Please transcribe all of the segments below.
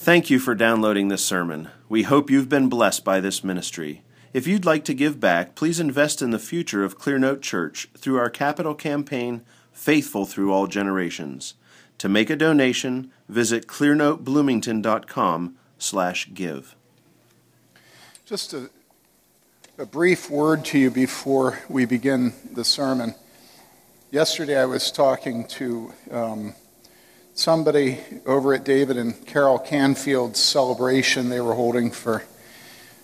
Thank you for downloading this sermon. We hope you've been blessed by this ministry. If you'd like to give back, please invest in the future of Clearnote Church through our capital campaign, Faithful Through All Generations. To make a donation, visit clearnotebloomington.com/give. Just a brief word to you before we begin the sermon. Yesterday I was talking to somebody over at David and Carol Canfield's celebration they were holding for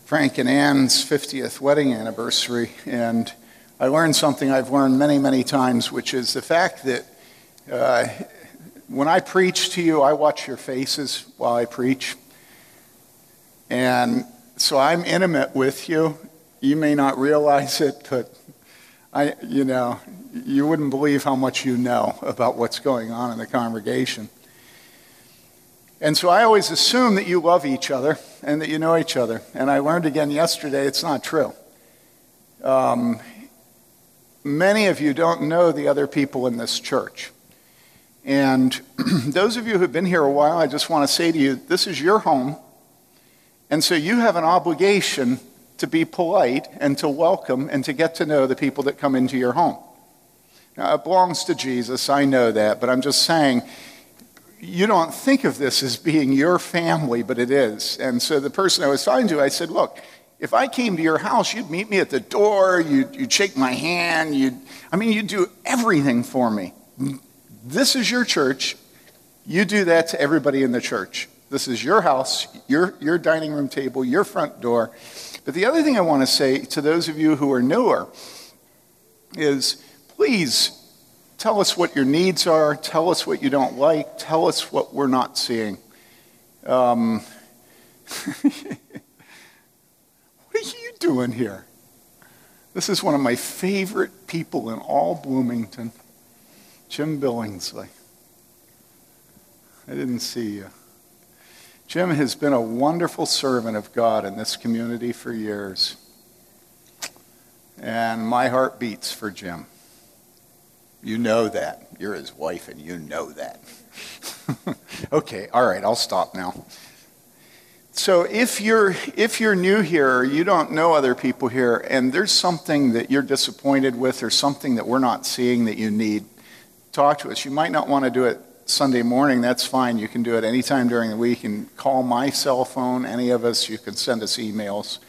Frank and Ann's 50th wedding anniversary, and I learned something I've learned many, many times, which is the fact that when I preach to you, I watch your faces while I preach, and so I'm intimate with you. You may not realize it, but you wouldn't believe how much you know about what's going on in the congregation. And so I always assume that you love each other and that you know each other. And I learned again yesterday it's not true. Many of you don't know the other people in this church. And those of you who've been here a while, I just want to say to you, this is your home. And so you have an obligation to be polite and to welcome and to get to know the people that come into your home. Now, it belongs to Jesus, I know that, but I'm just saying, you don't think of this as being your family, but it is. And so the person I was talking to, I said, look, if I came to your house, you'd meet me at the door, you'd shake my hand, you'd do everything for me. This is your church, you do that to everybody in the church. This is your house, your dining room table, your front door. But the other thing I want to say to those of you who are newer is, please tell us what your needs are, tell us what you don't like, tell us what we're not seeing. What are you doing here? This is one of my favorite people in all Bloomington, Jim Billingsley. I didn't see you. Jim has been a wonderful servant of God in this community for years. And my heart beats for Jim. You know that. You're his wife and you know that. Okay, all right, I'll stop now. So if you're new here, or you don't know other people here, and there's something that you're disappointed with or something that we're not seeing that you need, talk to us. You might not want to do it Sunday morning, that's fine. You can do it anytime during the week. You can call my cell phone, any of us. You can send us emails.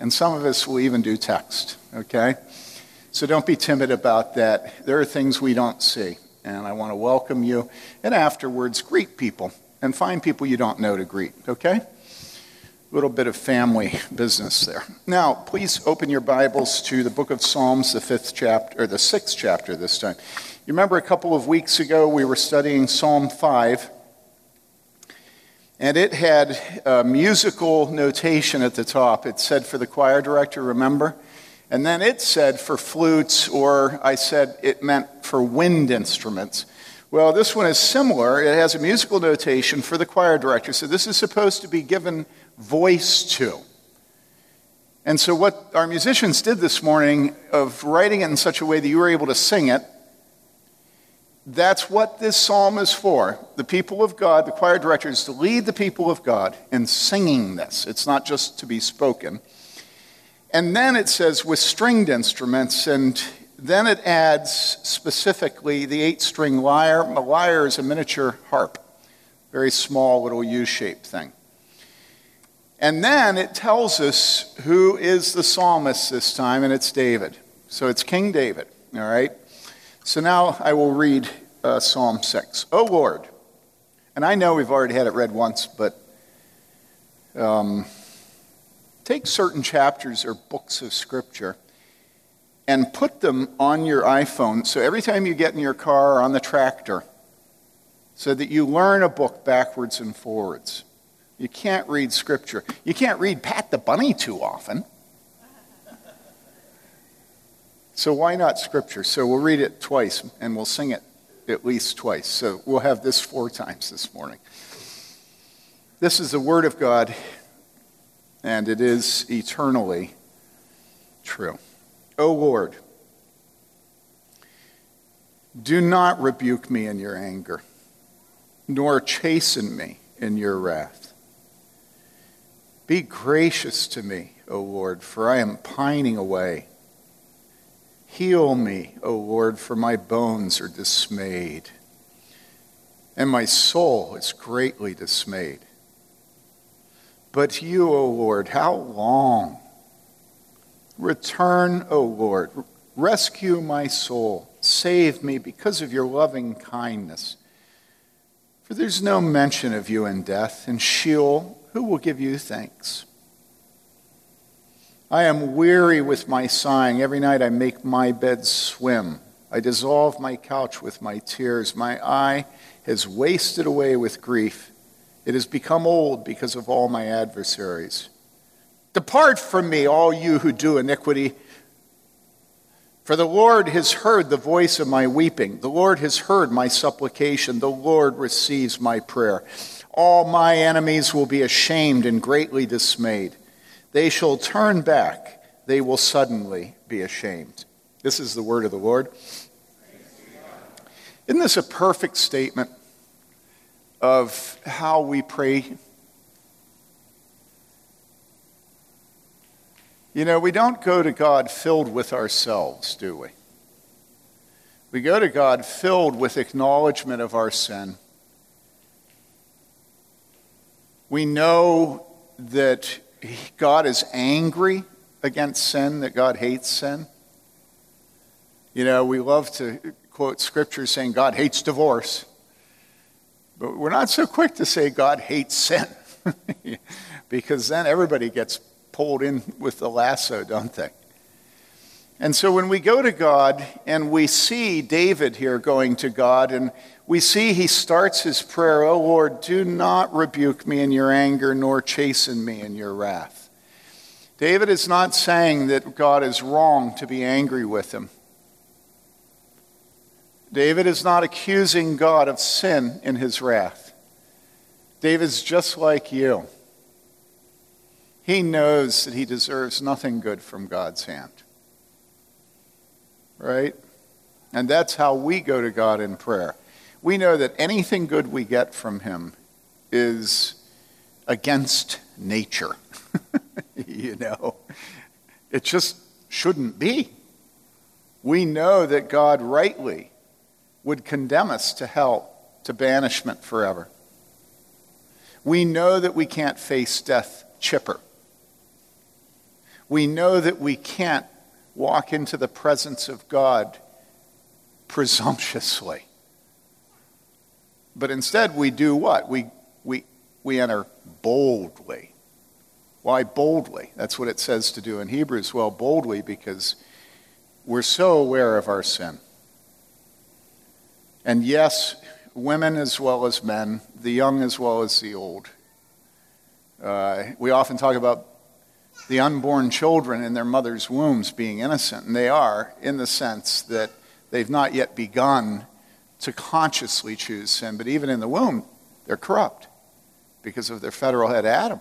And some of us will even do text, okay? So don't be timid about that. There are things we don't see, and I want to welcome you. And afterwards, greet people and find people you don't know to greet, okay? A little bit of family business there. Now, please open your Bibles to the book of Psalms, the 6th chapter this time. You remember a couple of weeks ago we were studying Psalm 5, and it had a musical notation at the top. It said for the choir director, remember? And then it said for flutes, or I said it meant for wind instruments. Well, this one is similar. It has a musical notation for the choir director. So this is supposed to be given voice to. And so what our musicians did this morning of writing it in such a way that you were able to sing it, that's what this psalm is for. The people of God, the choir director, is to lead the people of God in singing this. It's not just to be spoken. And then it says with stringed instruments, and then it adds specifically the 8-string lyre. A lyre is a miniature harp, very small little U-shaped thing. And then it tells us who is the psalmist this time, and it's David. So it's King David, all right? So now I will read Psalm 6. O Lord, and I know we've already had it read once, but take certain chapters or books of Scripture and put them on your iPhone. So every time you get in your car or on the tractor, so that you learn a book backwards and forwards. You can't read Scripture. You can't read Pat the Bunny too often. So why not Scripture? So we'll read it twice, and we'll sing it at least twice. So we'll have this 4 times this morning. This is the Word of God, and it is eternally true. O Lord, do not rebuke me in your anger, nor chasten me in your wrath. Be gracious to me, O Lord, for I am pining away. Heal me, O Lord, for my bones are dismayed, and my soul is greatly dismayed. But you, O Lord, how long? Return, O Lord, rescue my soul. Save me because of your loving kindness. For there's no mention of you in death, and Sheol, who will give you thanks? I am weary with my sighing. Every night I make my bed swim. I dissolve my couch with my tears. My eye has wasted away with grief. It has become old because of all my adversaries. Depart from me, all you who do iniquity. For the Lord has heard the voice of my weeping. The Lord has heard my supplication. The Lord receives my prayer. All my enemies will be ashamed and greatly dismayed. They shall turn back. They will suddenly be ashamed. This is the word of the Lord. Isn't this a perfect statement of how we pray? You know, we don't go to God filled with ourselves, do we? We go to God filled with acknowledgement of our sin. We know that God is angry against sin, that God hates sin. You know, we love to quote scripture saying God hates divorce. But we're not so quick to say God hates sin because then everybody gets pulled in with the lasso, don't they? And so when we go to God and we see David here going to God and we see he starts his prayer, O Lord, do not rebuke me in your anger nor chasten me in your wrath. David is not saying that God is wrong to be angry with him. David is not accusing God of sin in his wrath. David's just like you. He knows that he deserves nothing good from God's hand. Right? And that's how we go to God in prayer. We know that anything good we get from him is against nature. You know, it just shouldn't be. We know that God rightly would condemn us to hell, to banishment forever. We know that we can't face death chipper. We know that we can't walk into the presence of God presumptuously. But instead we do what? We enter boldly. Why boldly? That's what it says to do in Hebrews. Well, boldly because we're so aware of our sin. And yes, women as well as men, the young as well as the old. We often talk about the unborn children in their mother's wombs being innocent, and they are in the sense that they've not yet begun to consciously choose sin, but even in the womb, they're corrupt because of their federal head Adam.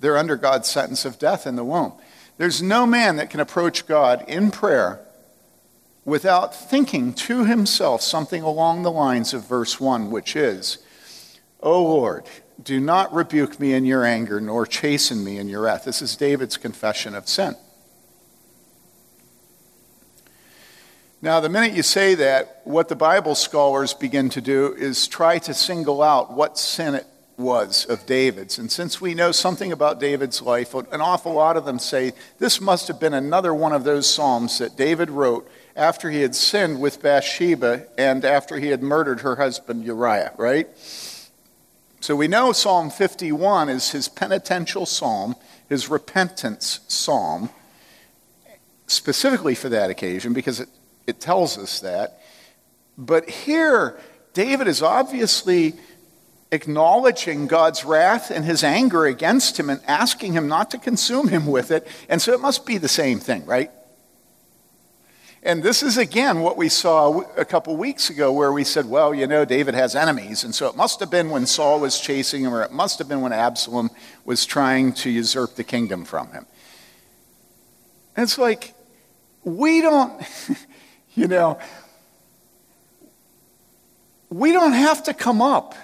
They're under God's sentence of death in the womb. There's no man that can approach God in prayer without thinking to himself something along the lines of verse 1, which is, O Lord, do not rebuke me in your anger, nor chasten me in your wrath. This is David's confession of sin. Now, the minute you say that, what the Bible scholars begin to do is try to single out what sin it was of David's. And since we know something about David's life, an awful lot of them say, this must have been another one of those psalms that David wrote after he had sinned with Bathsheba and after he had murdered her husband Uriah, right? So we know Psalm 51 is his penitential psalm, his repentance psalm, specifically for that occasion because it tells us that. But here, David is obviously acknowledging God's wrath and his anger against him and asking him not to consume him with it. And so it must be the same thing, right? And this is, again, what we saw a couple weeks ago where we said, well, you know, David has enemies. And so it must have been when Saul was chasing him, or it must have been when Absalom was trying to usurp the kingdom from him. And it's like, we don't, you know, we don't have to come up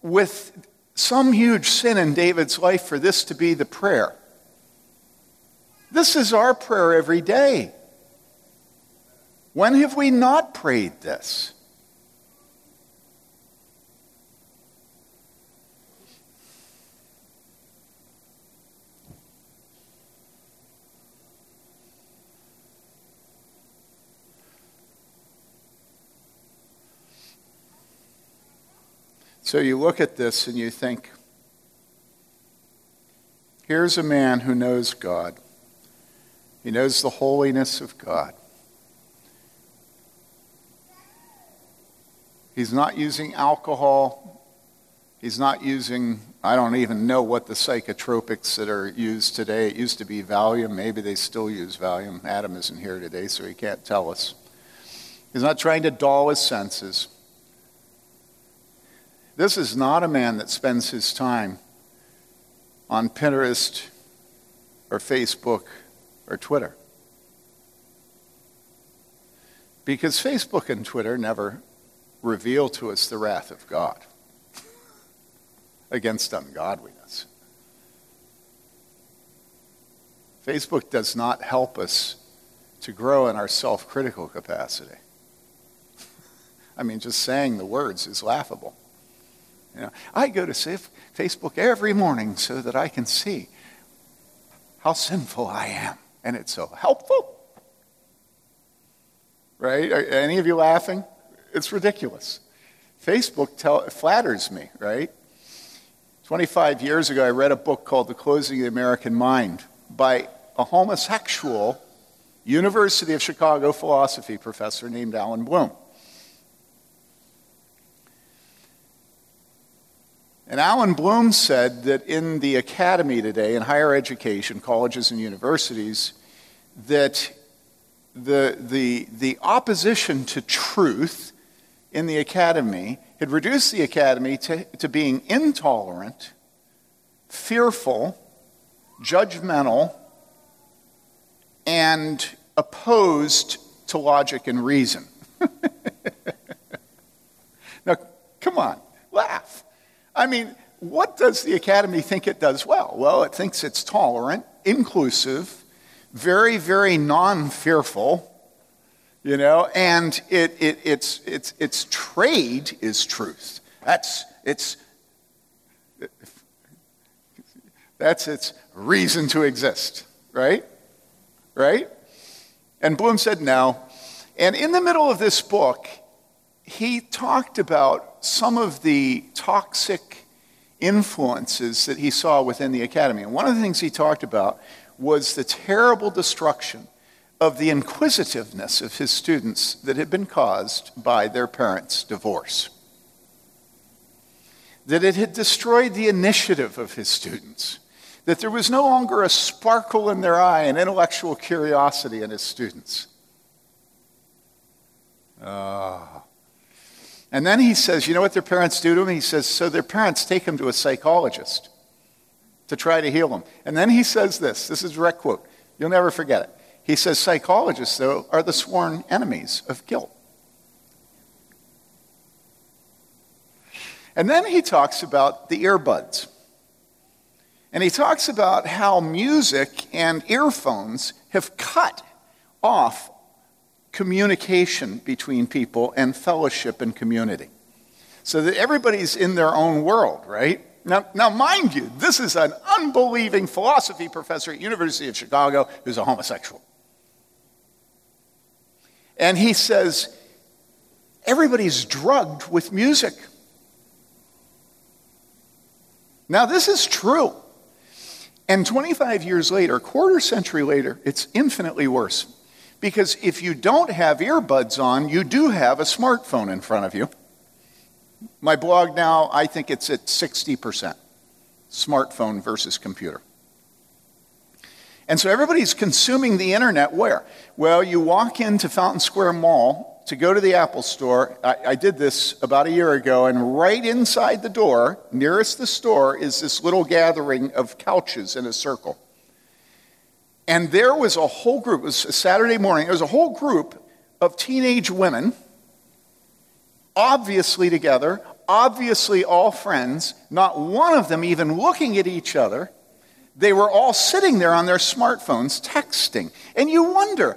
with some huge sin in David's life for this to be the prayer. This is our prayer every day. When have we not prayed this? So you look at this and you think, here's a man who knows God. He knows the holiness of God. He's not using alcohol. He's not using, I don't even know what the psychotropics that are used today. It used to be Valium. Maybe they still use Valium. Adam isn't here today, so he can't tell us. He's not trying to dull his senses. This is not a man that spends his time on Pinterest or Facebook or Twitter. Because Facebook and Twitter never reveal to us the wrath of God against ungodliness. Facebook does not help us to grow in our self-critical capacity. I mean, just saying the words is laughable. You know, I go to Facebook every morning so that I can see how sinful I am. And it's so helpful. Right? Are any of you laughing? It's ridiculous. Facebook flatters me, right? 25 years ago, I read a book called The Closing of the American Mind by a homosexual University of Chicago philosophy professor named Alan Bloom. And Alan Bloom said that in the academy today, in higher education, colleges and universities, that the opposition to truth in the academy had reduced the academy to being intolerant, fearful, judgmental, and opposed to logic and reason. Now, come on, laugh. I mean, what does the academy think it does well? Well, it thinks it's tolerant, inclusive, very, very non-fearful, you know, and its trade is truth. That's its reason to exist, right? Right? And Bloom said no. And in the middle of this book, he talked about some of the toxic influences that he saw within the academy. And one of the things he talked about was the terrible destruction of the inquisitiveness of his students that had been caused by their parents' divorce. That it had destroyed the initiative of his students. That there was no longer a sparkle in their eye and intellectual curiosity in his students. And then he says, you know what their parents do to him? He says, so their parents take him to a psychologist to try to heal him. And then he says this is a direct quote. You'll never forget it. He says, psychologists, though, are the sworn enemies of guilt. And then he talks about the earbuds. And he talks about how music and earphones have cut off communication between people and fellowship and community. So that everybody's in their own world, right? Now, mind you, this is an unbelieving philosophy professor at University of Chicago who's a homosexual. And he says, everybody's drugged with music. Now, this is true. And 25 years later, a quarter century later, it's infinitely worse. Because if you don't have earbuds on, you do have a smartphone in front of you. My blog now, I think it's at 60%. Smartphone versus computer. And so everybody's consuming the internet where? Well, you walk into Fountain Square Mall to go to the Apple store. I did this about a year ago, and right inside the door, nearest the store, is this little gathering of couches in a circle. And there was a whole group, it was a Saturday morning, there was a whole group of teenage women, obviously together, obviously all friends, not one of them even looking at each other. They were all sitting there on their smartphones texting. And you wonder,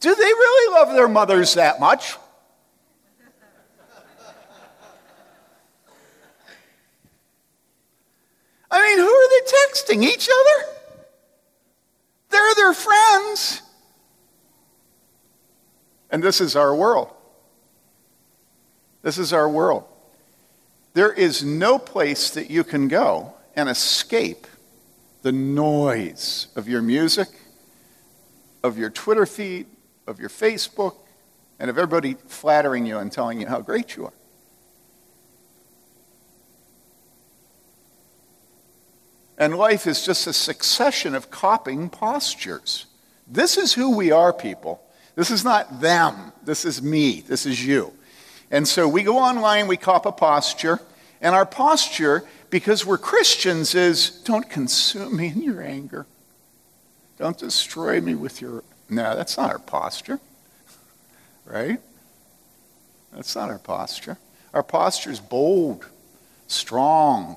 do they really love their mothers that much? I mean, who are they texting? Each other? They're their friends. And this is our world. This is our world. There is no place that you can go and escape the noise of your music, of your Twitter feed, of your Facebook, and of everybody flattering you and telling you how great you are. And life is just a succession of copying postures. This is who we are, people. This is not them. This is me. This is you. And so we go online, we cop a posture, and our posture, because we're Christians, is don't consume me in your anger. Don't destroy me with your... No, that's not our posture, right? That's not our posture. Our posture is bold, strong,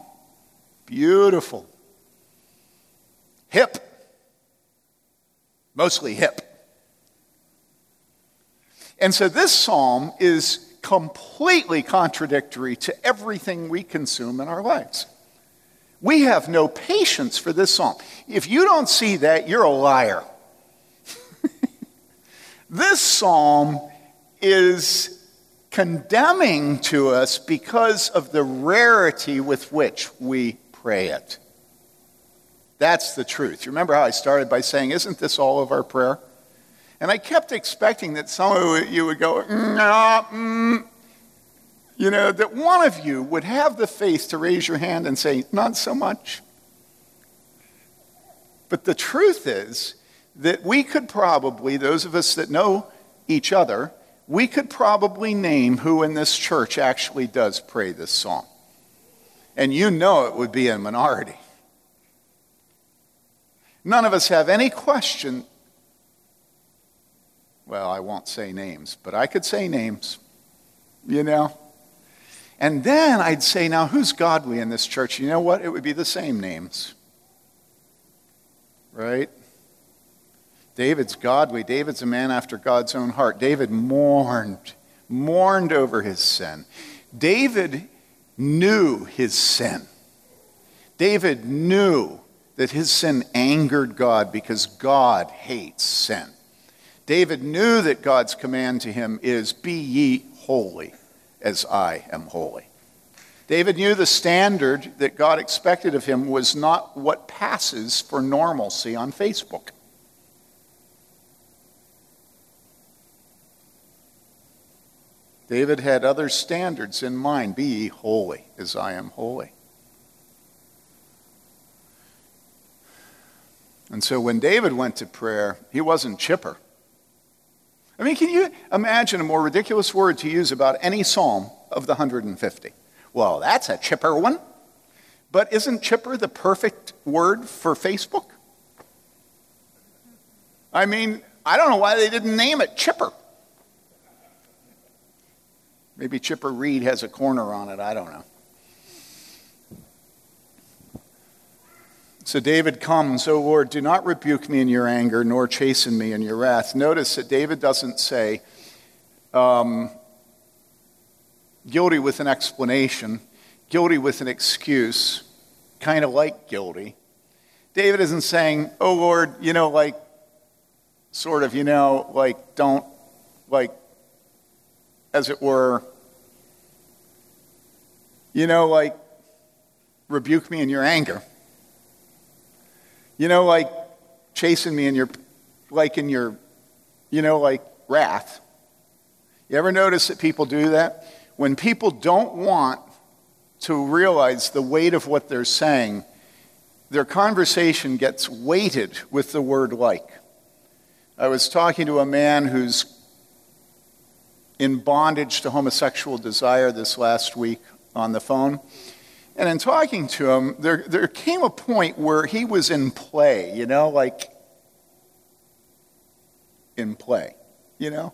beautiful, hip, mostly hip. And so this psalm is completely contradictory to everything we consume in our lives. We have no patience for this psalm. If you don't see that, you're a liar. This psalm is condemning to us because of the rarity with which we pray it. That's the truth. You remember how I started by saying, isn't this all of our prayer? And I kept expecting that some of you would go, you know, that one of you would have the faith to raise your hand and say, not so much. But the truth is that we could probably, those of us that know each other, we could probably name who in this church actually does pray this psalm. And you know it would be a minority. None of us have any question. Well, I won't say names, but I could say names, you know. And then I'd say, now, who's godly in this church? You know what? It would be the same names, right? David's godly. David's a man after God's own heart. David mourned over his sin. David knew his sin. David knew that his sin angered God because God hates sin. David knew that God's command to him is, be ye holy as I am holy. David knew the standard that God expected of him was not what passes for normalcy on Facebook. David had other standards in mind. Be ye holy as I am holy. And so when David went to prayer, he wasn't chipper. I mean, can you imagine a more ridiculous word to use about any psalm of the 150? Well, that's a chipper one. But isn't chipper the perfect word for Facebook? I mean, I don't know why they didn't name it chipper. Maybe Chipper Reed has a corner on it, I don't know. So David comes, O Lord, do not rebuke me in your anger, nor chasten me in your wrath. Notice that David doesn't say, guilty with an explanation, guilty with an excuse, kind of like guilty. David isn't saying, O Lord, you know, like, sort of, you know, like, don't, like, as it were, you know, like, rebuke me in your anger. You know, like, chasing me in your, like in your, you know, like wrath. You ever notice that people do that? When people don't want to realize the weight of what they're saying, their conversation gets weighted with the word like. I was talking to a man who's in bondage to homosexual desire this last week on the phone. And in talking to him, there came a point where he was in play, you know, like in play, you know?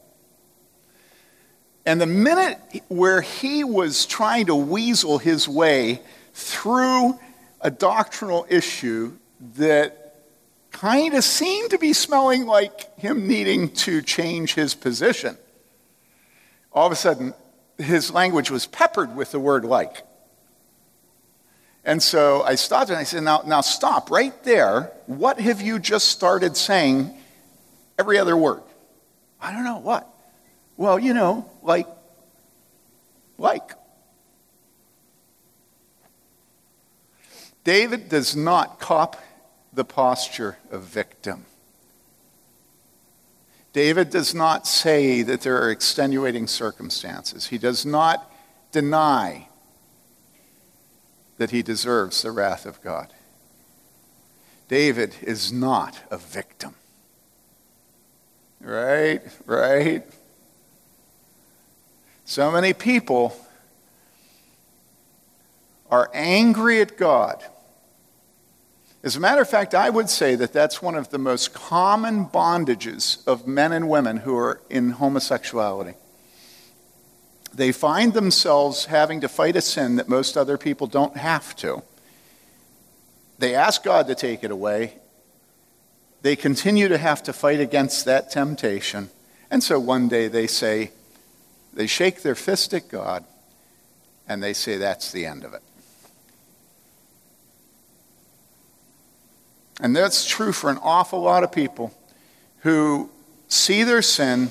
And the minute where he was trying to weasel his way through a doctrinal issue that kind of seemed to be smelling like him needing to change his position, all of a sudden, his language was peppered with the word like. And so I stopped and I said, now stop right there. What have you just started saying every other word? I don't know, what? Well, you know, like. David does not cop the posture of victim. David does not say that there are extenuating circumstances. He does not deny that he deserves the wrath of God. David is not a victim. Right? So many people are angry at God. As a matter of fact, I would say that that's one of the most common bondages of men and women who are in homosexuality. They find themselves having to fight a sin that most other people don't have to. They ask God to take it away. They continue to have to fight against that temptation. And so one day they shake their fist at God, and they say that's the end of it. And that's true for an awful lot of people who see their sin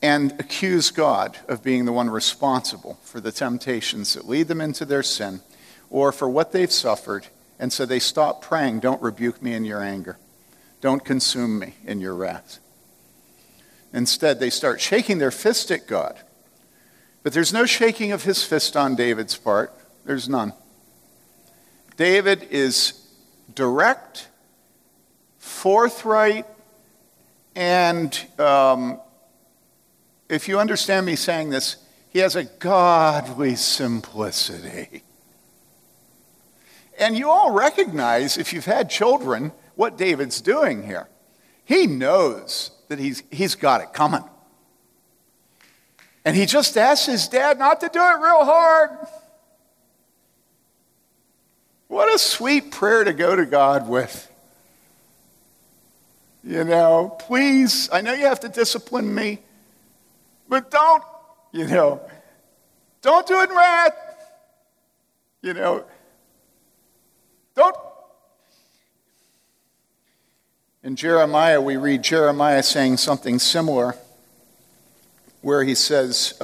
and accuse God of being the one responsible for the temptations that lead them into their sin or for what they've suffered. And so they stop praying, don't rebuke me in your anger. Don't consume me in your wrath. Instead, they start shaking their fist at God. But there's no shaking of his fist on David's part. There's none. David is direct, forthright, and if you understand me saying this, he has a godly simplicity. And you all recognize, if you've had children, what David's doing here. He knows that he's got it coming. And he just asks his dad not to do it real hard. What a sweet prayer to go to God with. You know, please, I know you have to discipline me, but don't do it in wrath. Don't. In Jeremiah, we read Jeremiah saying something similar, where he says,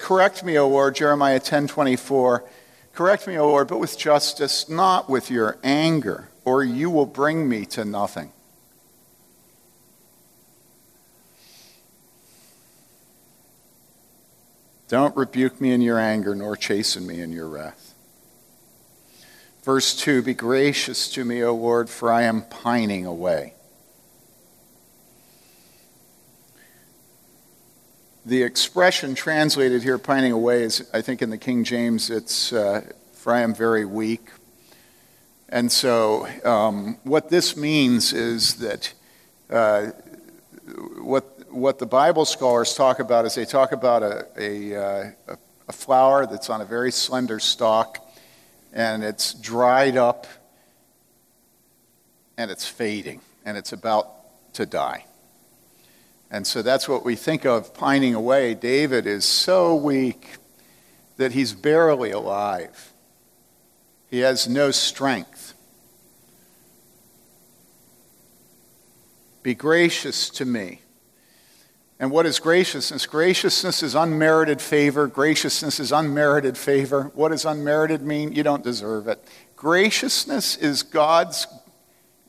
correct me, O Lord, Jeremiah 10:24, correct me, O Lord, but with justice, not with your anger, or you will bring me to nothing. Don't rebuke me in your anger, nor chasten me in your wrath. Verse 2, be gracious to me, O Lord, for I am pining away. The expression translated here, pining away, is, I think in the King James, it's, for I am very weak. And so what this means is that what the Bible scholars talk about is they talk about a flower that's on a very slender stalk, and it's dried up, and it's fading, and it's about to die. And so that's what we think of pining away. David is so weak that he's barely alive. He has no strength. Be gracious to me. And what is graciousness? Graciousness is unmerited favor. Graciousness is unmerited favor. What does unmerited mean? You don't deserve it. Graciousness is God's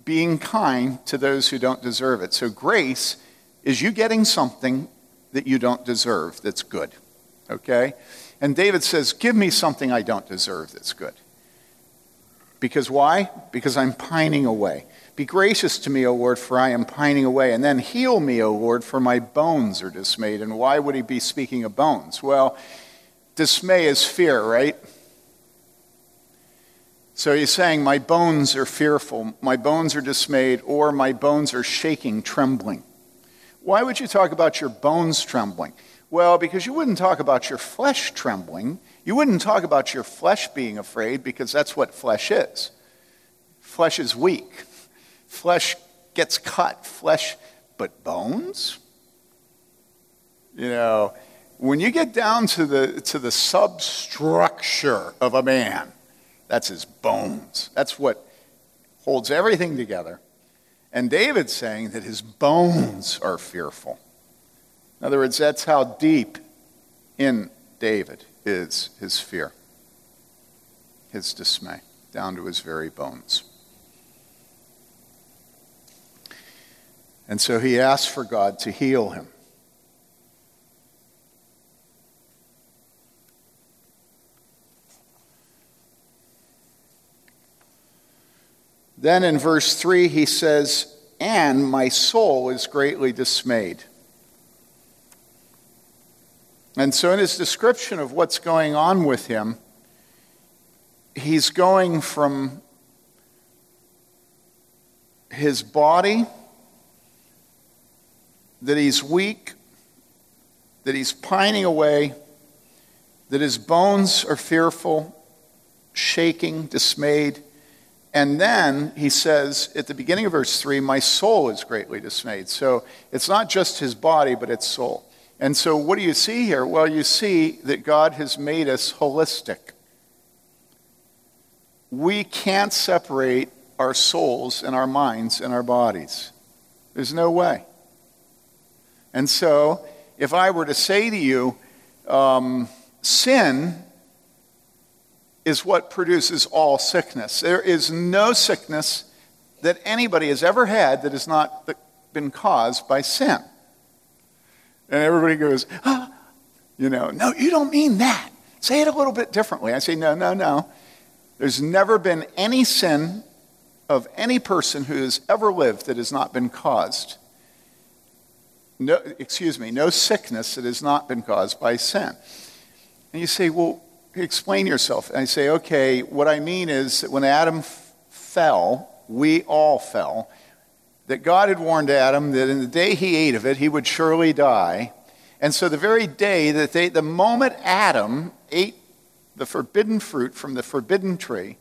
being kind to those who don't deserve it. So grace is you getting something that you don't deserve that's good, okay? And David says, give me something I don't deserve that's good. Because why? Because I'm pining away. Be gracious to me, O Lord, for I am pining away. And then heal me, O Lord, for my bones are dismayed. And why would he be speaking of bones? Well, dismay is fear, right? So he's saying, my bones are fearful, my bones are dismayed, or my bones are shaking, trembling. Why would you talk about your bones trembling? Well, because you wouldn't talk about your flesh trembling. You wouldn't talk about your flesh being afraid, because that's what flesh is. Flesh is weak. Flesh gets cut. Flesh, but bones? You know, when you get down to the substructure of a man, that's his bones. That's what holds everything together. And David's saying that his bones are fearful. In other words, that's how deep in David is his fear, his dismay, down to his very bones. And so he asks for God to heal him. Then in verse 3, he says, "And my soul is greatly dismayed." And so in his description of what's going on with him, he's going from his body, that he's weak, that he's pining away, that his bones are fearful, shaking, dismayed. And then he says at the beginning of verse 3, "My soul is greatly dismayed." So it's not just his body, but it's soul. And so what do you see here? Well, you see that God has made us holistic. We can't separate our souls and our minds and our bodies. There's no way. And so if I were to say to you, sin is what produces all sickness. There is no sickness that anybody has ever had that has not been caused by sin. And everybody goes, "Ah, you know, no, you don't mean that. Say it a little bit differently." I say, no. There's never been any sin of any person who has ever lived that has not been caused. No sickness that has not been caused by sin. And you say, "Well, explain yourself." And I say, okay, what I mean is that when Adam fell, we all fell, that God had warned Adam that in the day he ate of it, he would surely die. And so the very day that the moment Adam ate the forbidden fruit from the forbidden tree,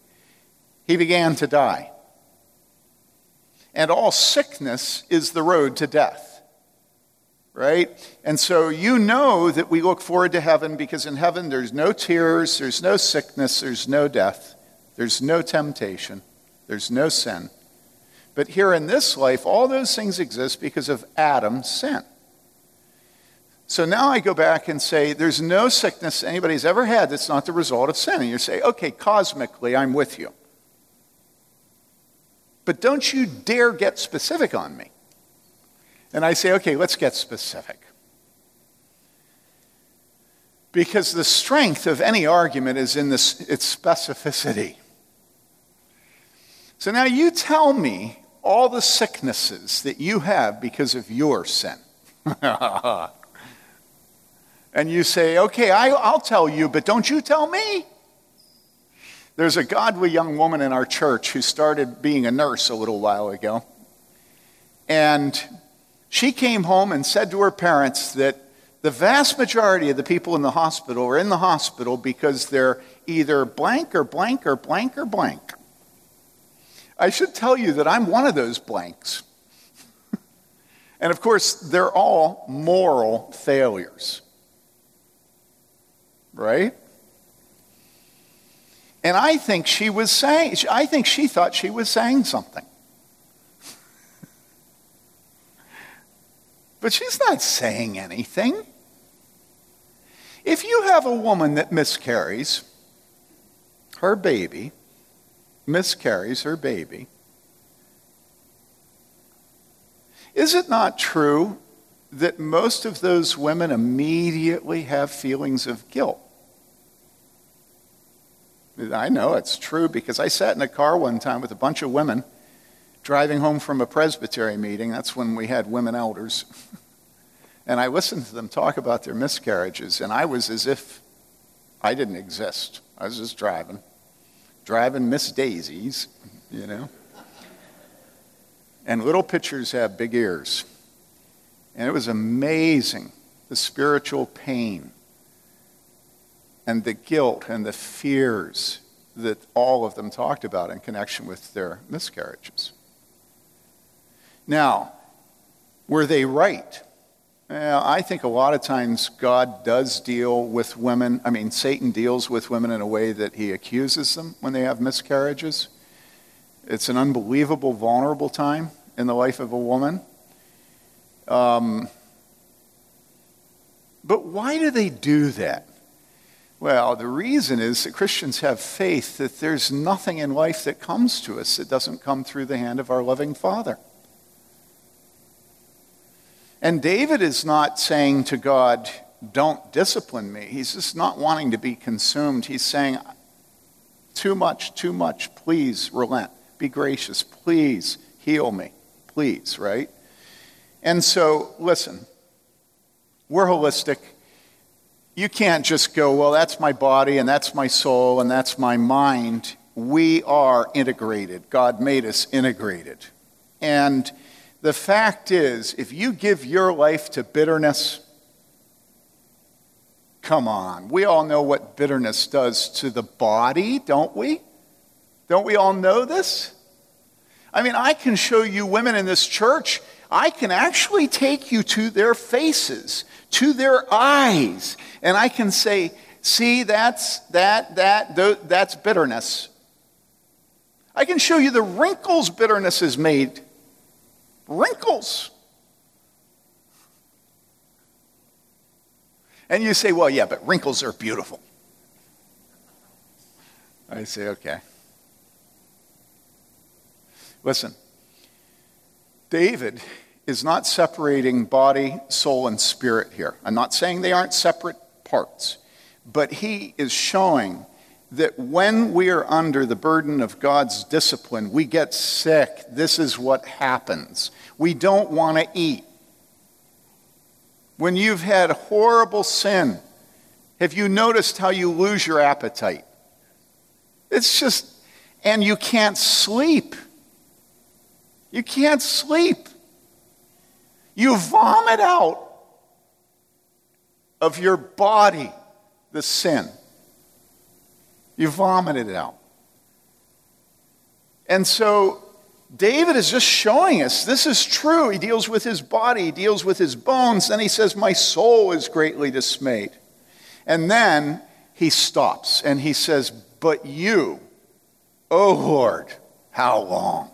he began to die. And all sickness is the road to death. Right? And so you know that we look forward to heaven, because in heaven there's no tears, there's no sickness, there's no death, there's no temptation, there's no sin. But here in this life, all those things exist because of Adam's sin. So now I go back and say, there's no sickness anybody's ever had that's not the result of sin. And you say, okay, cosmically, I'm with you. But don't you dare get specific on me. And I say, okay, let's get specific. Because the strength of any argument is in its specificity. So now you tell me all the sicknesses that you have because of your sin. And you say, okay, I'll tell you, but don't you tell me. There's a godly young woman in our church who started being a nurse a little while ago. And she came home and said to her parents that the vast majority of the people in the hospital are in the hospital because they're either blank or blank or blank or blank. I should tell you that I'm one of those blanks. And of course, they're all moral failures. Right? And I think she thought she was saying something. But she's not saying anything. If you have a woman that miscarries her baby, is it not true that most of those women immediately have feelings of guilt? I know it's true, because I sat in a car one time with a bunch of women driving home from a presbytery meeting. That's when we had women elders. And I listened to them talk about their miscarriages, and I was as if I didn't exist. I was just driving Miss Daisies, you know. And little pitchers have big ears. And it was amazing, the spiritual pain and the guilt and the fears that all of them talked about in connection with their miscarriages. Now, were they right? Well, I think a lot of times God does deal with women. I mean, Satan deals with women in a way that he accuses them when they have miscarriages. It's an unbelievable, vulnerable time in the life of a woman. But why do they do that? Well, the reason is that Christians have faith that there's nothing in life that comes to us that doesn't come through the hand of our loving Father. And David is not saying to God, don't discipline me. He's just not wanting to be consumed. He's saying, too much, please relent. Be gracious, please heal me, please, right? And so, listen, we're holistic. You can't just go, well, that's my body, and that's my soul, and that's my mind. We are integrated. God made us integrated. And the fact is, if you give your life to bitterness, come on. We all know what bitterness does to the body, don't we? Don't we all know this? I mean, I can show you women in this church. I can actually take you to their faces, to their eyes, and I can say, see, that's bitterness. I can show you the wrinkles bitterness has made. Wrinkles. And you say, well, yeah, but wrinkles are beautiful. I say, okay. Listen, David is not separating body, soul, and spirit here. I'm not saying they aren't separate parts, but he is showing that when we are under the burden of God's discipline, we get sick. This is what happens. We don't want to eat. When you've had horrible sin, have you noticed how you lose your appetite? It's just, and you can't sleep. You can't sleep. You vomit out of your body the sin. You vomited it out. And so David is just showing us this is true. He deals with his body. He deals with his bones. Then he says, my soul is greatly dismayed. And then he stops and he says, but you, O Lord, how long?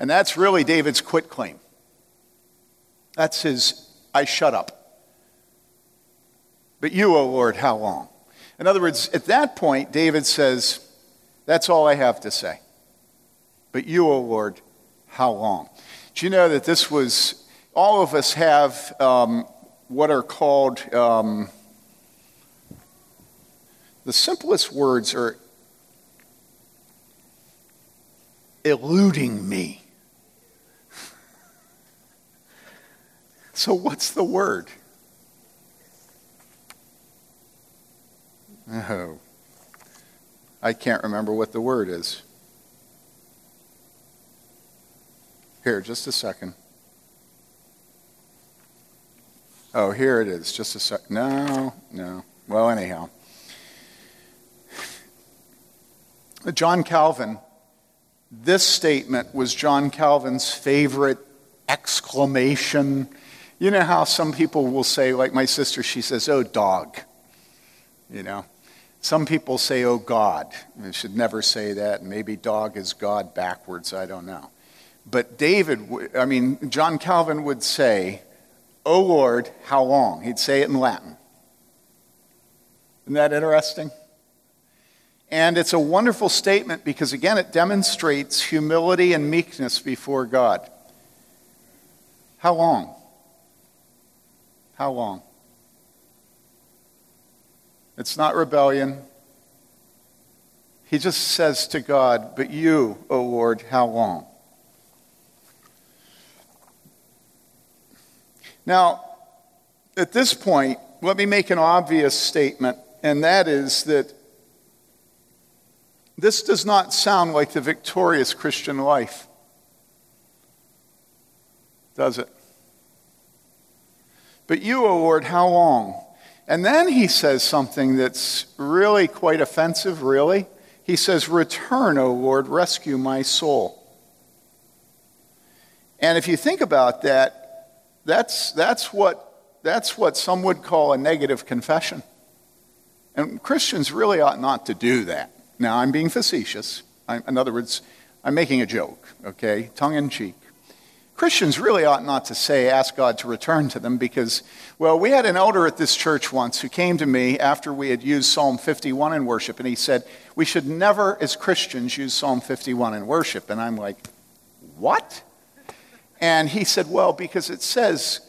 And that's really David's quit claim. That's his, I shut up. But you, O Lord, how long? In other words, at that point, David says, that's all I have to say. But you, O Lord, how long? Do you know that this was, all of us have what are called, the simplest words are eluding me. So what's the word? Oh, I can't remember what the word is. Here, just a second. Oh, here it is. Just a sec. No. Well, anyhow. John Calvin, this statement was John Calvin's favorite exclamation. You know how some people will say, like my sister, she says, oh, dog, you know. Some people say, oh, God. You should never say that. Maybe dog is God backwards. I don't know. But John Calvin would say, oh, Lord, how long? He'd say it in Latin. Isn't that interesting? And it's a wonderful statement because, again, it demonstrates humility and meekness before God. How long? How long? It's not rebellion. He just says to God, but you, O Lord, how long? Now, at this point, let me make an obvious statement, and that is that this does not sound like the victorious Christian life, does it? But you, O Lord, how long? And then he says something that's really quite offensive, really. He says, return, O Lord, rescue my soul. And if you think about that, that's what some would call a negative confession. And Christians really ought not to do that. Now, I'm being facetious. In other words, I'm making a joke, okay, tongue in cheek. Christians really ought not to say, ask God to return to them because, well, we had an elder at this church once who came to me after we had used Psalm 51 in worship, and he said, we should never as Christians use Psalm 51 in worship. And I'm like, what? And he said, well, because it says,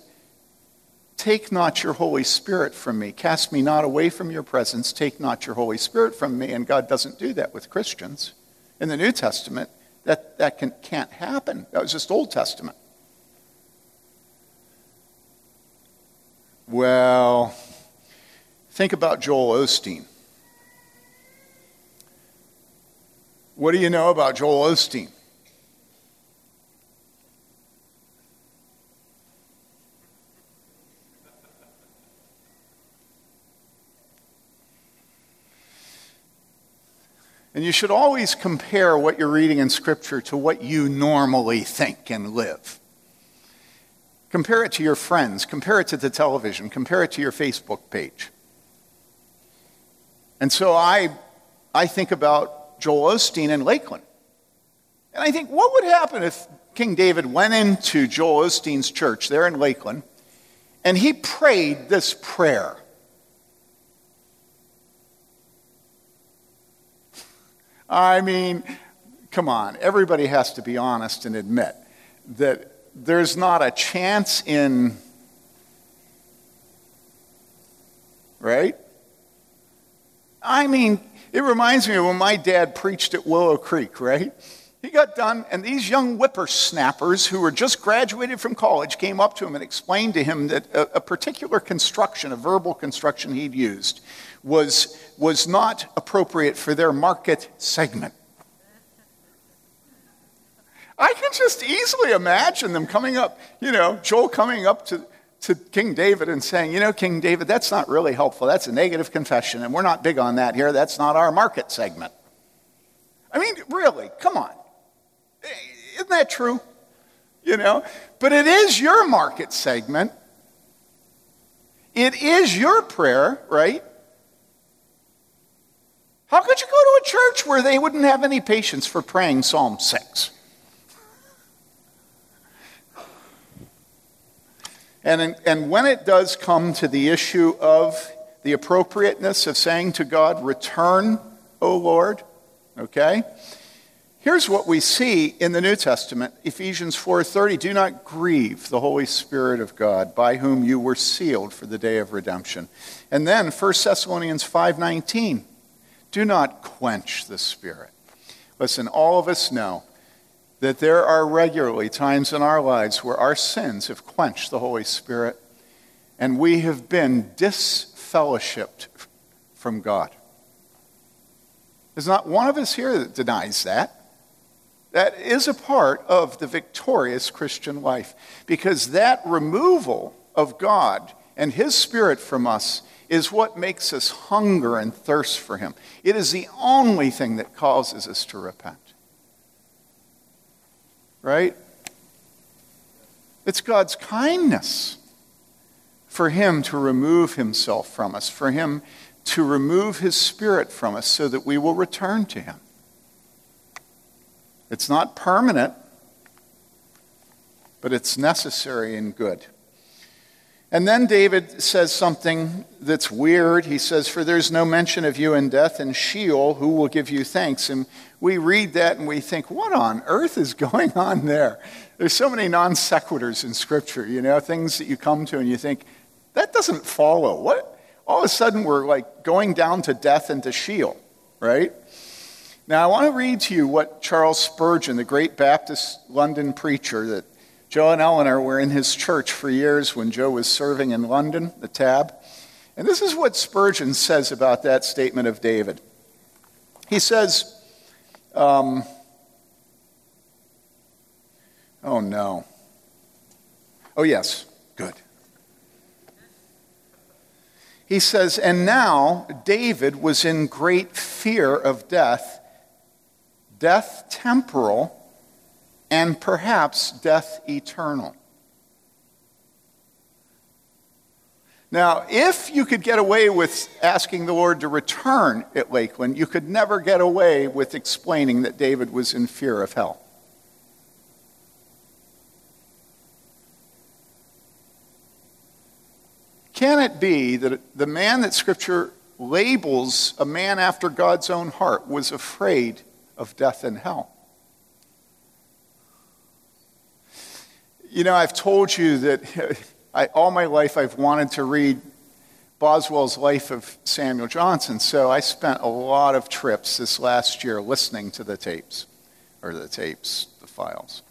take not your Holy Spirit from me, cast me not away from your presence, take not your Holy Spirit from me, and God doesn't do that with Christians. In the New Testament, that can't happen. That was just Old Testament. Well, think about Joel Osteen. What do you know about Joel Osteen? And you should always compare what you're reading in Scripture to what you normally think and live. Compare it to your friends. Compare it to the television. Compare it to your Facebook page. And so I think about Joel Osteen in Lakeland. And I think, what would happen if King David went into Joel Osteen's church there in Lakeland and he prayed this prayer? I mean, come on, everybody has to be honest and admit that there's not a chance in, right? I mean, it reminds me of when my dad preached at Willow Creek, right? He got done, and these young whippersnappers who were just graduated from college came up to him and explained to him that a particular construction, a verbal construction he'd used, was not appropriate for their market segment. I can just easily imagine them coming up, you know, Joel coming up to King David and saying, you know, King David, that's not really helpful. That's a negative confession, and we're not big on that here. That's not our market segment. I mean, really, come on. Isn't that true? You know, but it is your market segment. It is your prayer, right? How could you go to a church where they wouldn't have any patience for praying Psalm 6? And when it does come to the issue of the appropriateness of saying to God, return, O Lord, okay? Here's what we see in the New Testament, Ephesians 4:30, do not grieve the Holy Spirit of God, by whom you were sealed for the day of redemption. And then 1 Thessalonians 5:19. Do not quench the Spirit. Listen, all of us know that there are regularly times in our lives where our sins have quenched the Holy Spirit and we have been disfellowshipped from God. There's not one of us here that denies that. That is a part of the victorious Christian life because that removal of God and His Spirit from us is what makes us hunger and thirst for Him. It is the only thing that causes us to repent. Right? It's God's kindness for Him to remove Himself from us, for Him to remove His Spirit from us so that we will return to Him. It's not permanent, but it's necessary and good. And then David says something that's weird. He says, for there's no mention of you in death, and Sheol, who will give you thanks? And we read that and we think, what on earth is going on there? There's so many non sequiturs in Scripture, you know, things that you come to and you think, that doesn't follow. What? All of a sudden we're like going down to death and to Sheol, right? Now I want to read to you what Charles Spurgeon, the great Baptist London preacher that Joe and Eleanor were in his church for years when Joe was serving in London, the tab. And this is what Spurgeon says about that statement of David. He says, Oh, yes, good. He says, and now David was in great fear of death, death temporal, and perhaps death eternal. Now, if you could get away with asking the Lord to return at Lakeland, you could never get away with explaining that David was in fear of hell. Can it be that the man that Scripture labels a man after God's own heart was afraid of death and hell? You know, I've told you that all my life I've wanted to read Boswell's Life of Samuel Johnson, so I spent a lot of trips this last year listening to the files.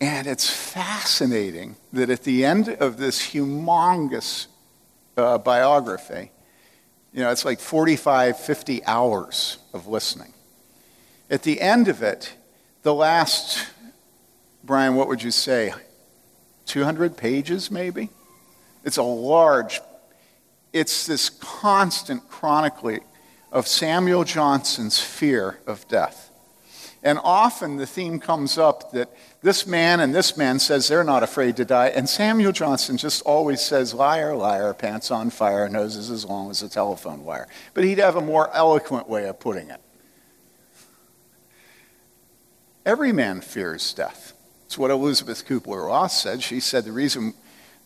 And it's fascinating that at the end of this humongous biography, you know, it's like 45, 50 hours of listening. At the end of it, the last, Brian, what would you say, 200 pages maybe? It's this constant chronicling of Samuel Johnson's fear of death. And often the theme comes up that this man says they're not afraid to die, and Samuel Johnson just always says, liar, liar, pants on fire, nose is as long as a telephone wire. But he'd have a more eloquent way of putting it. Every man fears death. It's what Elizabeth Kubler-Ross said. She said the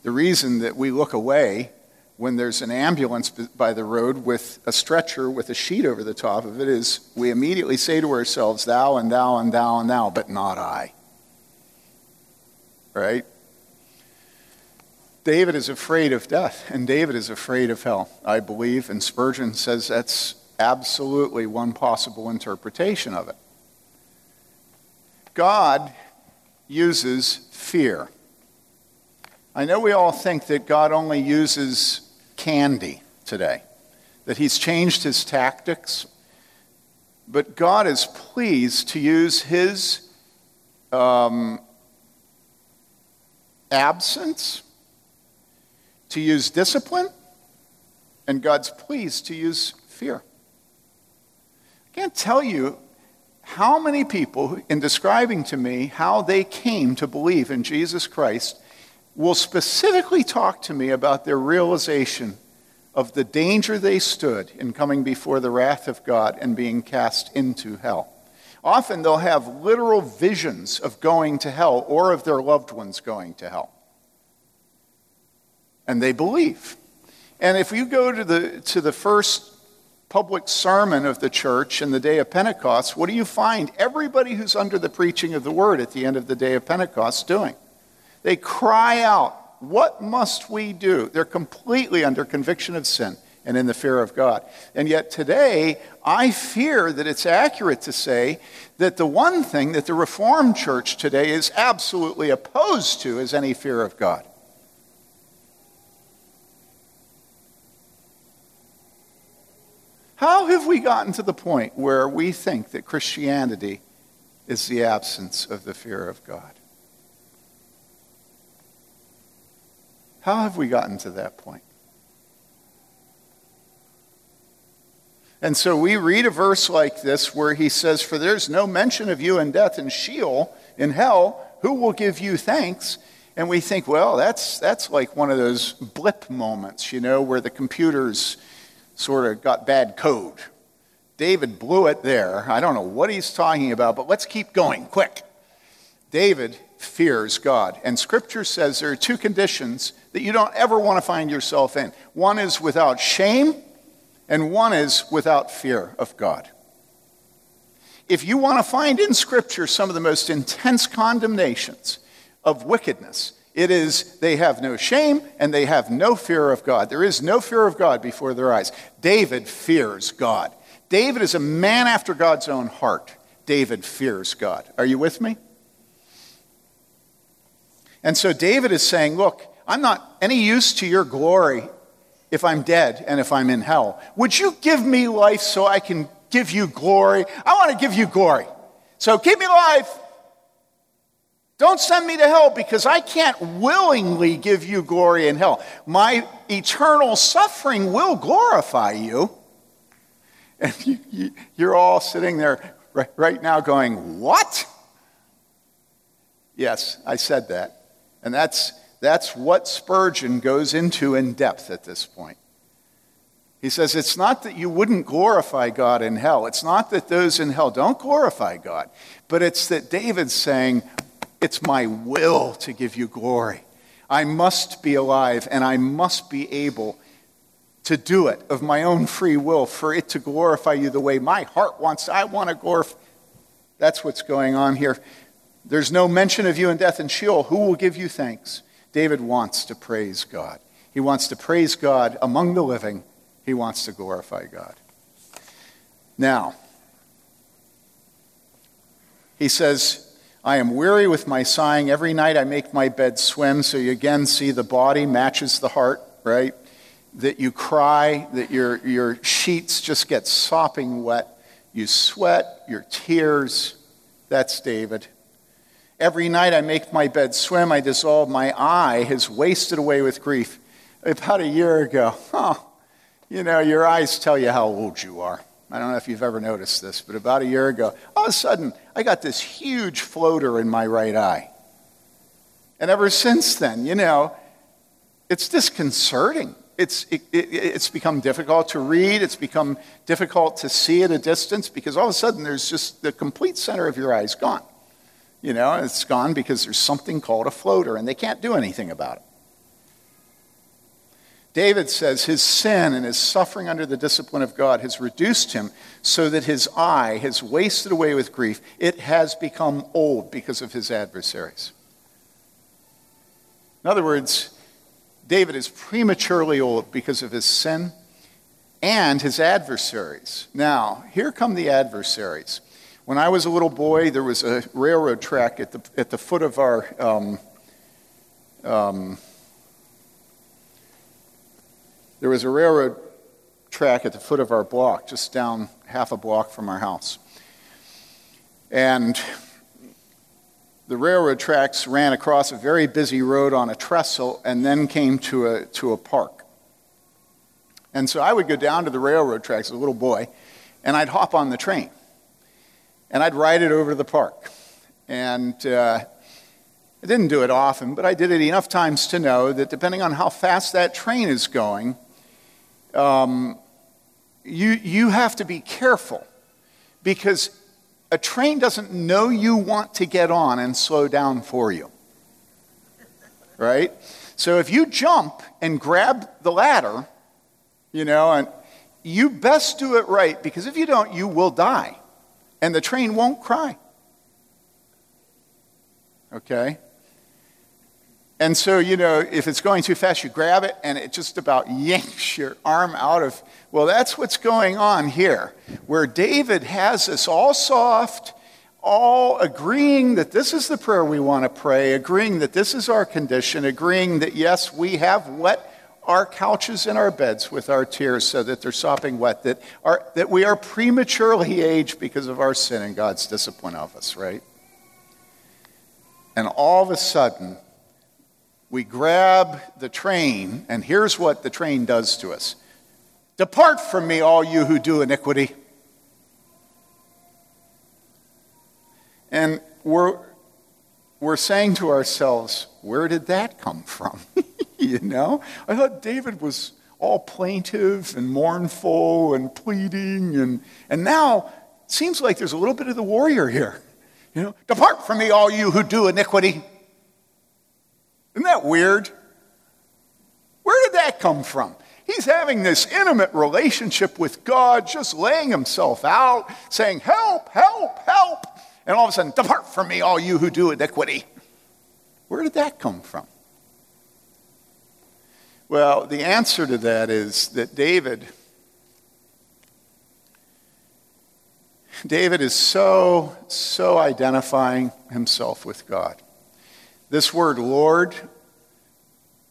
reason that we look away when there's an ambulance by the road with a stretcher with a sheet over the top of it is we immediately say to ourselves, thou and thou and thou and thou, but not I. Right? David is afraid of death, and David is afraid of hell, I believe, and Spurgeon says that's absolutely one possible interpretation of it. God uses fear. I know we all think that God only uses candy today, that he's changed his tactics, but God is pleased to use his absence, to use discipline, and God's pleased to use fear. I can't tell you how many people, in describing to me how they came to believe in Jesus Christ, will specifically talk to me about their realization of the danger they stood in coming before the wrath of God and being cast into hell. Often they'll have literal visions of going to hell or of their loved ones going to hell. And they believe. And if you go to the first public sermon of the church in the day of Pentecost, what do you find everybody who's under the preaching of the word at the end of the day of Pentecost doing? They cry out, what must we do? They're completely under conviction of sin and in the fear of God. And yet today, I fear that it's accurate to say that the one thing that the Reformed Church today is absolutely opposed to is any fear of God. How have we gotten to the point where we think that Christianity is the absence of the fear of God? How have we gotten to that point? And so we read a verse like this where he says, for there's no mention of you in death and Sheol, in hell, who will give you thanks? And we think, well, that's like one of those blip moments, you know, where the computer's sort of got bad code. David blew it there. I don't know what he's talking about, but let's keep going, quick. David fears God. And Scripture says there are two conditions that you don't ever want to find yourself in. One is without shame, and one is without fear of God. If you want to find in Scripture some of the most intense condemnations of wickedness, it is they have no shame and they have no fear of God. There is no fear of God before their eyes. David fears God. David is a man after God's own heart. David fears God. Are you with me? And so David is saying, look, I'm not any use to your glory if I'm dead and if I'm in hell. Would you give me life so I can give you glory? I want to give you glory. So keep me alive. Don't send me to hell because I can't willingly give you glory in hell. My eternal suffering will glorify you. And you're all sitting there right now going, what? Yes, I said that. And that's what Spurgeon goes into in depth at this point. He says, it's not that you wouldn't glorify God in hell. It's not that those in hell don't glorify God. But it's that David's saying, it's my will to give you glory. I must be alive and I must be able to do it of my own free will for it to glorify you the way my heart wants. I want to glorify. That's what's going on here. There's no mention of you in death and Sheol. Who will give you thanks? David wants to praise God. He wants to praise God among the living. He wants to glorify God. Now, he says, I am weary with my sighing. Every night I make my bed swim. So you again see the body matches the heart, right? That you cry, that your sheets just get sopping wet. You sweat, your tears. That's David. Every night I make my bed swim. I dissolve. My eye has wasted away with grief. About a year ago, you know, your eyes tell you how old you are. I don't know if you've ever noticed this, but about a year ago, all of a sudden, I got this huge floater in my right eye. And ever since then, you know, it's disconcerting. It's become difficult to read. It's become difficult to see at a distance because all of a sudden there's just the complete center of your eye is gone. You know, it's gone because there's something called a floater and they can't do anything about it. David says his sin and his suffering under the discipline of God has reduced him so that his eye has wasted away with grief. It has become old because of his adversaries. In other words, David is prematurely old because of his sin and his adversaries. Now, here come the adversaries. When I was a little boy, there was a railroad track at the foot of our There was a railroad track at the foot of our block, just down half a block from our house. And the railroad tracks ran across a very busy road on a trestle and then came to a park. And so I would go down to the railroad tracks as a little boy, and I'd hop on the train. And I'd ride it over to the park. And I didn't do it often, but I did it enough times to know that depending on how fast that train is going, you have to be careful because a train doesn't know you want to get on and slow down for you, right? So if you jump and grab the ladder, you know, and you best do it right because if you don't, you will die and the train won't cry, okay? And so, you know, if it's going too fast, you grab it, and it just about yanks your arm out of... Well, that's what's going on here, where David has us all soft, all agreeing that this is the prayer we want to pray, agreeing that this is our condition, agreeing that, yes, we have wet our couches and our beds with our tears so that they're sopping wet, that we are prematurely aged because of our sin and God's discipline of us, right? And all of a sudden... we grab the train, and here's what the train does to us. Depart from me, all you who do iniquity. And we're saying to ourselves, where did that come from? You know? I thought David was all plaintive and mournful and pleading, and now it seems like there's a little bit of the warrior here. You know, depart from me, all you who do iniquity. Isn't that weird? Where did that come from? He's having this intimate relationship with God, just laying himself out, saying, help, help, help. And all of a sudden, depart from me, all you who do iniquity. Where did that come from? Well, the answer to that is that David is so identifying himself with God. This word Lord,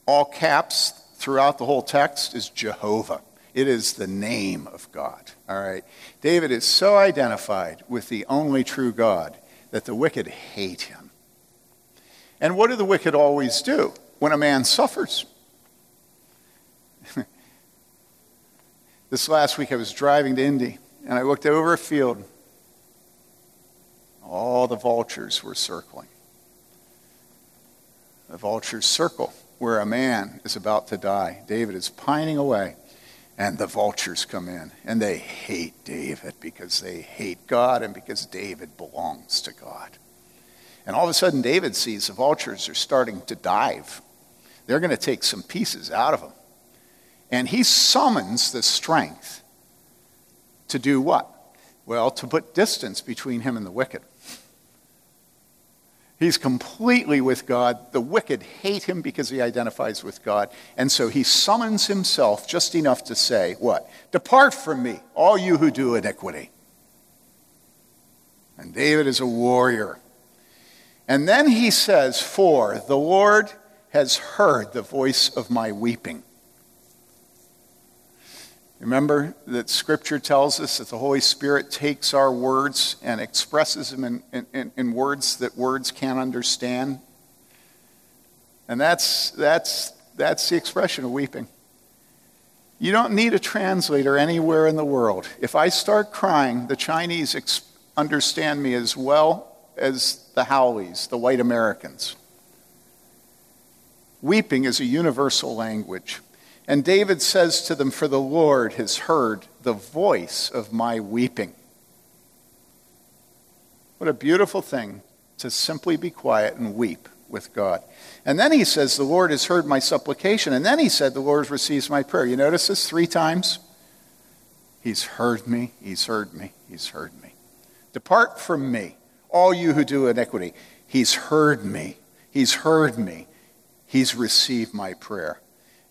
all caps throughout the whole text, is Jehovah. It is the name of God, all right? David is so identified with the only true God that the wicked hate him. And what do the wicked always do when a man suffers? This last week I was driving to Indy, and I looked over a field. All the vultures were circling. The vultures circle where a man is about to die. David is pining away, and the vultures come in, and they hate David because they hate God and because David belongs to God. And all of a sudden, David sees the vultures are starting to dive. They're going to take some pieces out of him. And he summons the strength to do what? Well, to put distance between him and the wicked. He's completely with God. The wicked hate him because he identifies with God. And so he summons himself just enough to say, what? Depart from me, all you who do iniquity. And David is a warrior. And then he says, for the Lord has heard the voice of my weeping. Remember that Scripture tells us that the Holy Spirit takes our words and expresses them in words that words can't understand. And that's the expression of weeping. You don't need a translator anywhere in the world. If I start crying, the Chinese understand me as well as the Howleys, the white Americans. Weeping is a universal language. And David says to them, for the Lord has heard the voice of my weeping. What a beautiful thing to simply be quiet and weep with God. And then he says, the Lord has heard my supplication. And then he said, the Lord receives my prayer. You notice this 3 times? He's heard me, he's heard me, he's heard me. Depart from me, all you who do iniquity. He's heard me, he's heard me, he's received my prayer.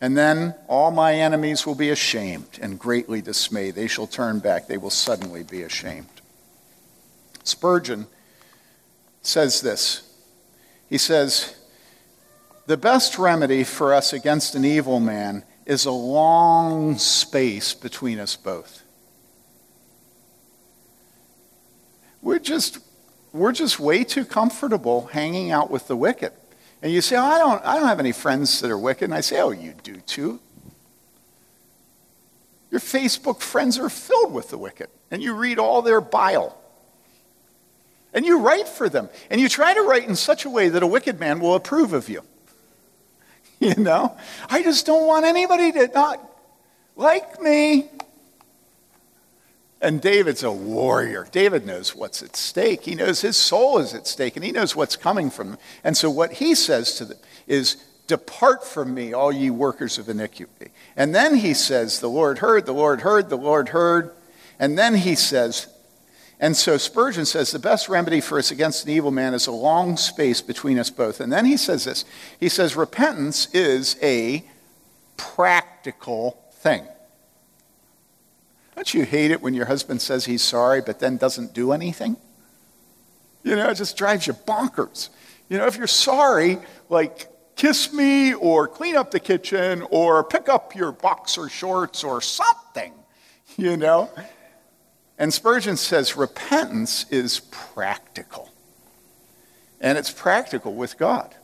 And then all my enemies will be ashamed and greatly dismayed. They shall turn back. They will suddenly be ashamed. Spurgeon says this. He says, the best remedy for us against an evil man is a long space between us both. We're just way too comfortable hanging out with the wicked. And you say, oh, I don't have any friends that are wicked. And I say, oh, you do too. Your Facebook friends are filled with the wicked. And you read all their bile. And you write for them. And you try to write in such a way that a wicked man will approve of you. You know? I just don't want anybody to not like me. And David's a warrior. David knows what's at stake. He knows his soul is at stake, and he knows what's coming from him. And so what he says to them is, depart from me, all ye workers of iniquity. And then he says, the Lord heard, the Lord heard, the Lord heard. And then he says, and so Spurgeon says, the best remedy for us against an evil man is a long space between us both. And then he says this. He says, repentance is a practical thing. Don't you hate it when your husband says he's sorry but then doesn't do anything? You know, it just drives you bonkers. You know, if you're sorry, like kiss me or clean up the kitchen or pick up your boxer shorts or something, you know. And Spurgeon says repentance is practical. And it's practical with God.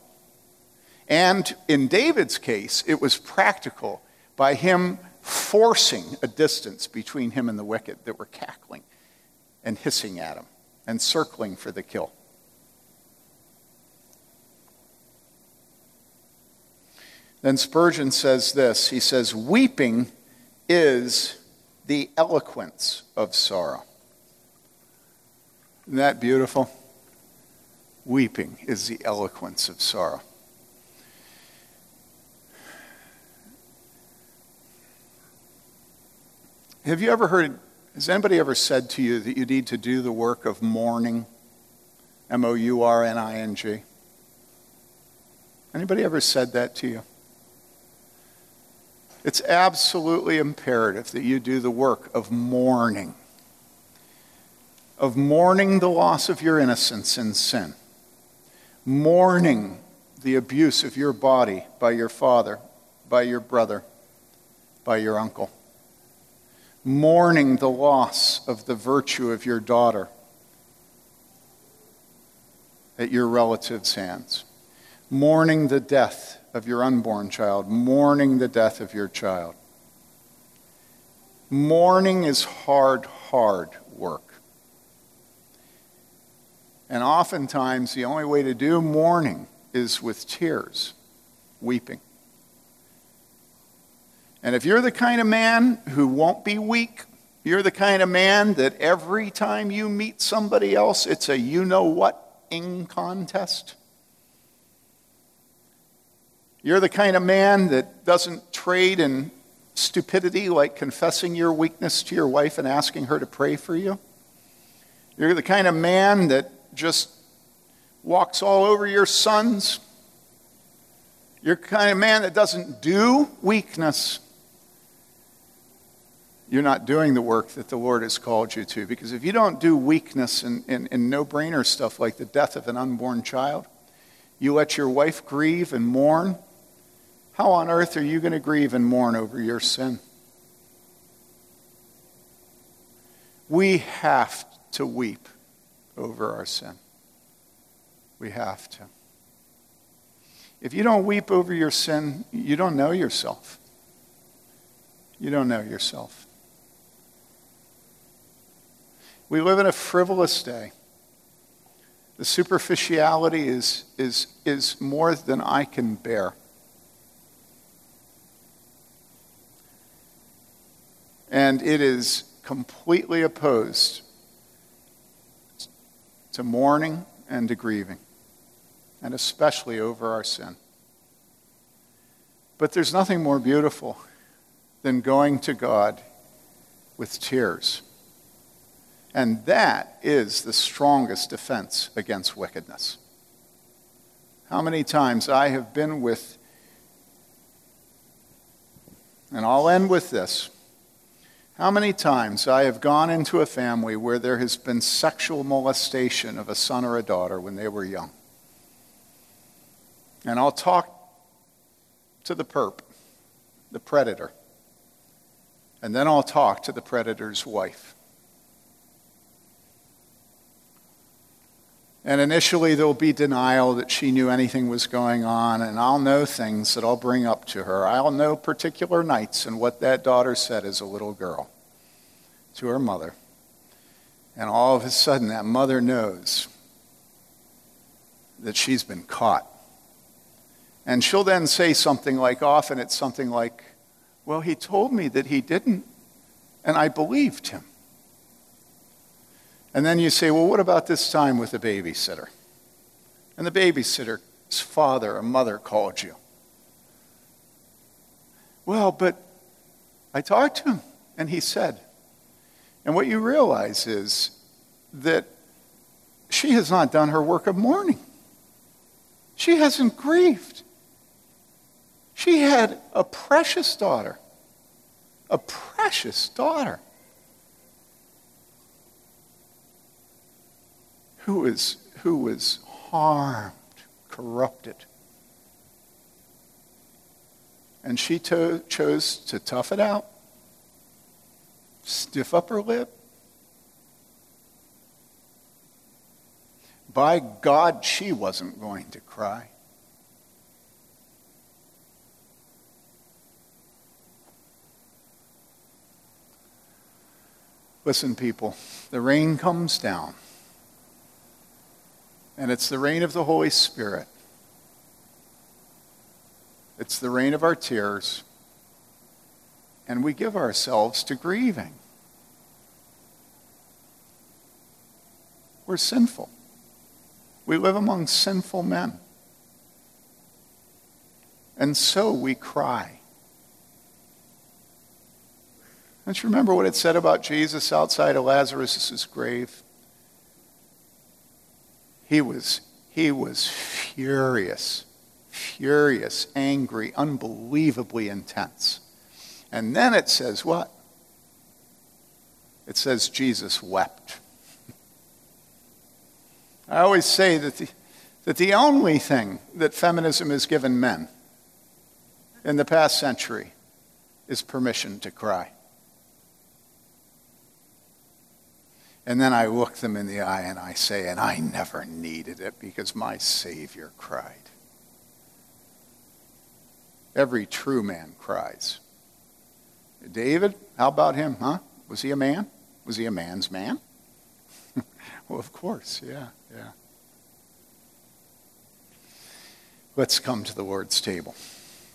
And in David's case, it was practical by him forcing a distance between him and the wicked that were cackling and hissing at him and circling for the kill. Then Spurgeon says this. He says, weeping is the eloquence of sorrow. Isn't that beautiful? Weeping is the eloquence of sorrow. Have you ever heard, has anybody ever said to you that you need to do the work of mourning? M-O-U-R-N-I-N-G. Anybody ever said that to you? It's absolutely imperative that you do the work of mourning the loss of your innocence in sin, mourning the abuse of your body by your father, by your brother, by your uncle. Mourning the loss of the virtue of your daughter at your relative's hands. mourning the death of your unborn child, mourning the death of your child. Mourning is hard work. And oftentimes, the only way to do mourning is with tears, weeping. And if you're the kind of man who won't be weak, you're the kind of man that every time you meet somebody else, it's a you-know-what-ing contest. You're the kind of man that doesn't trade in stupidity like confessing your weakness to your wife and asking her to pray for you. You're the kind of man that just walks all over your sons. You're the kind of man that doesn't do weakness. You're not doing the work that the Lord has called you to. Because if you don't do weakness and no-brainer stuff like the death of an unborn child, you let your wife grieve and mourn, how on earth are you going to grieve and mourn over your sin? We have to weep over our sin. We have to. If you don't weep over your sin, you don't know yourself. You don't know yourself. We live in a frivolous day. The superficiality is more than I can bear. And it is completely opposed to mourning and to grieving, and especially over our sin. But there's nothing more beautiful than going to God with tears. And that is the strongest defense against wickedness. How many times I have been with, and I'll end with this, how many times I have gone into a family where there has been sexual molestation of a son or a daughter when they were young. And I'll talk to the perp, the predator, and then I'll talk to the predator's wife. And initially there'll be denial that she knew anything was going on, and I'll know things that I'll bring up to her. I'll know particular nights and what that daughter said as a little girl to her mother. And all of a sudden that mother knows that she's been caught. And she'll then say something like, often it's something like, well, he told me that he didn't, and I believed him. And then you say, well, what about this time with the babysitter? And the babysitter's father or mother called you. Well, but I talked to him, and he said. And what you realize is that she has not done her work of mourning. She hasn't grieved. She had a precious daughter. A precious daughter. Who was harmed, corrupted. And she chose to tough it out, stiff up her lip. By God, she wasn't going to cry. Listen, people, the rain comes down. And it's the rain of the Holy Spirit. It's the rain of our tears. And we give ourselves to grieving. We're sinful. We live among sinful men. And so we cry. Don't you remember what it said about Jesus outside of Lazarus' grave? He was furious, angry, unbelievably intense. And then it says what? It says Jesus wept. I always say that the only thing that feminism has given men in the past century is permission to cry. And then I look them in the eye and I say, and I never needed it because my Savior cried. every true man cries. David, how about him, huh? Was he a man? Was he a man's man? Well, of course, yeah. Let's come to the Lord's table.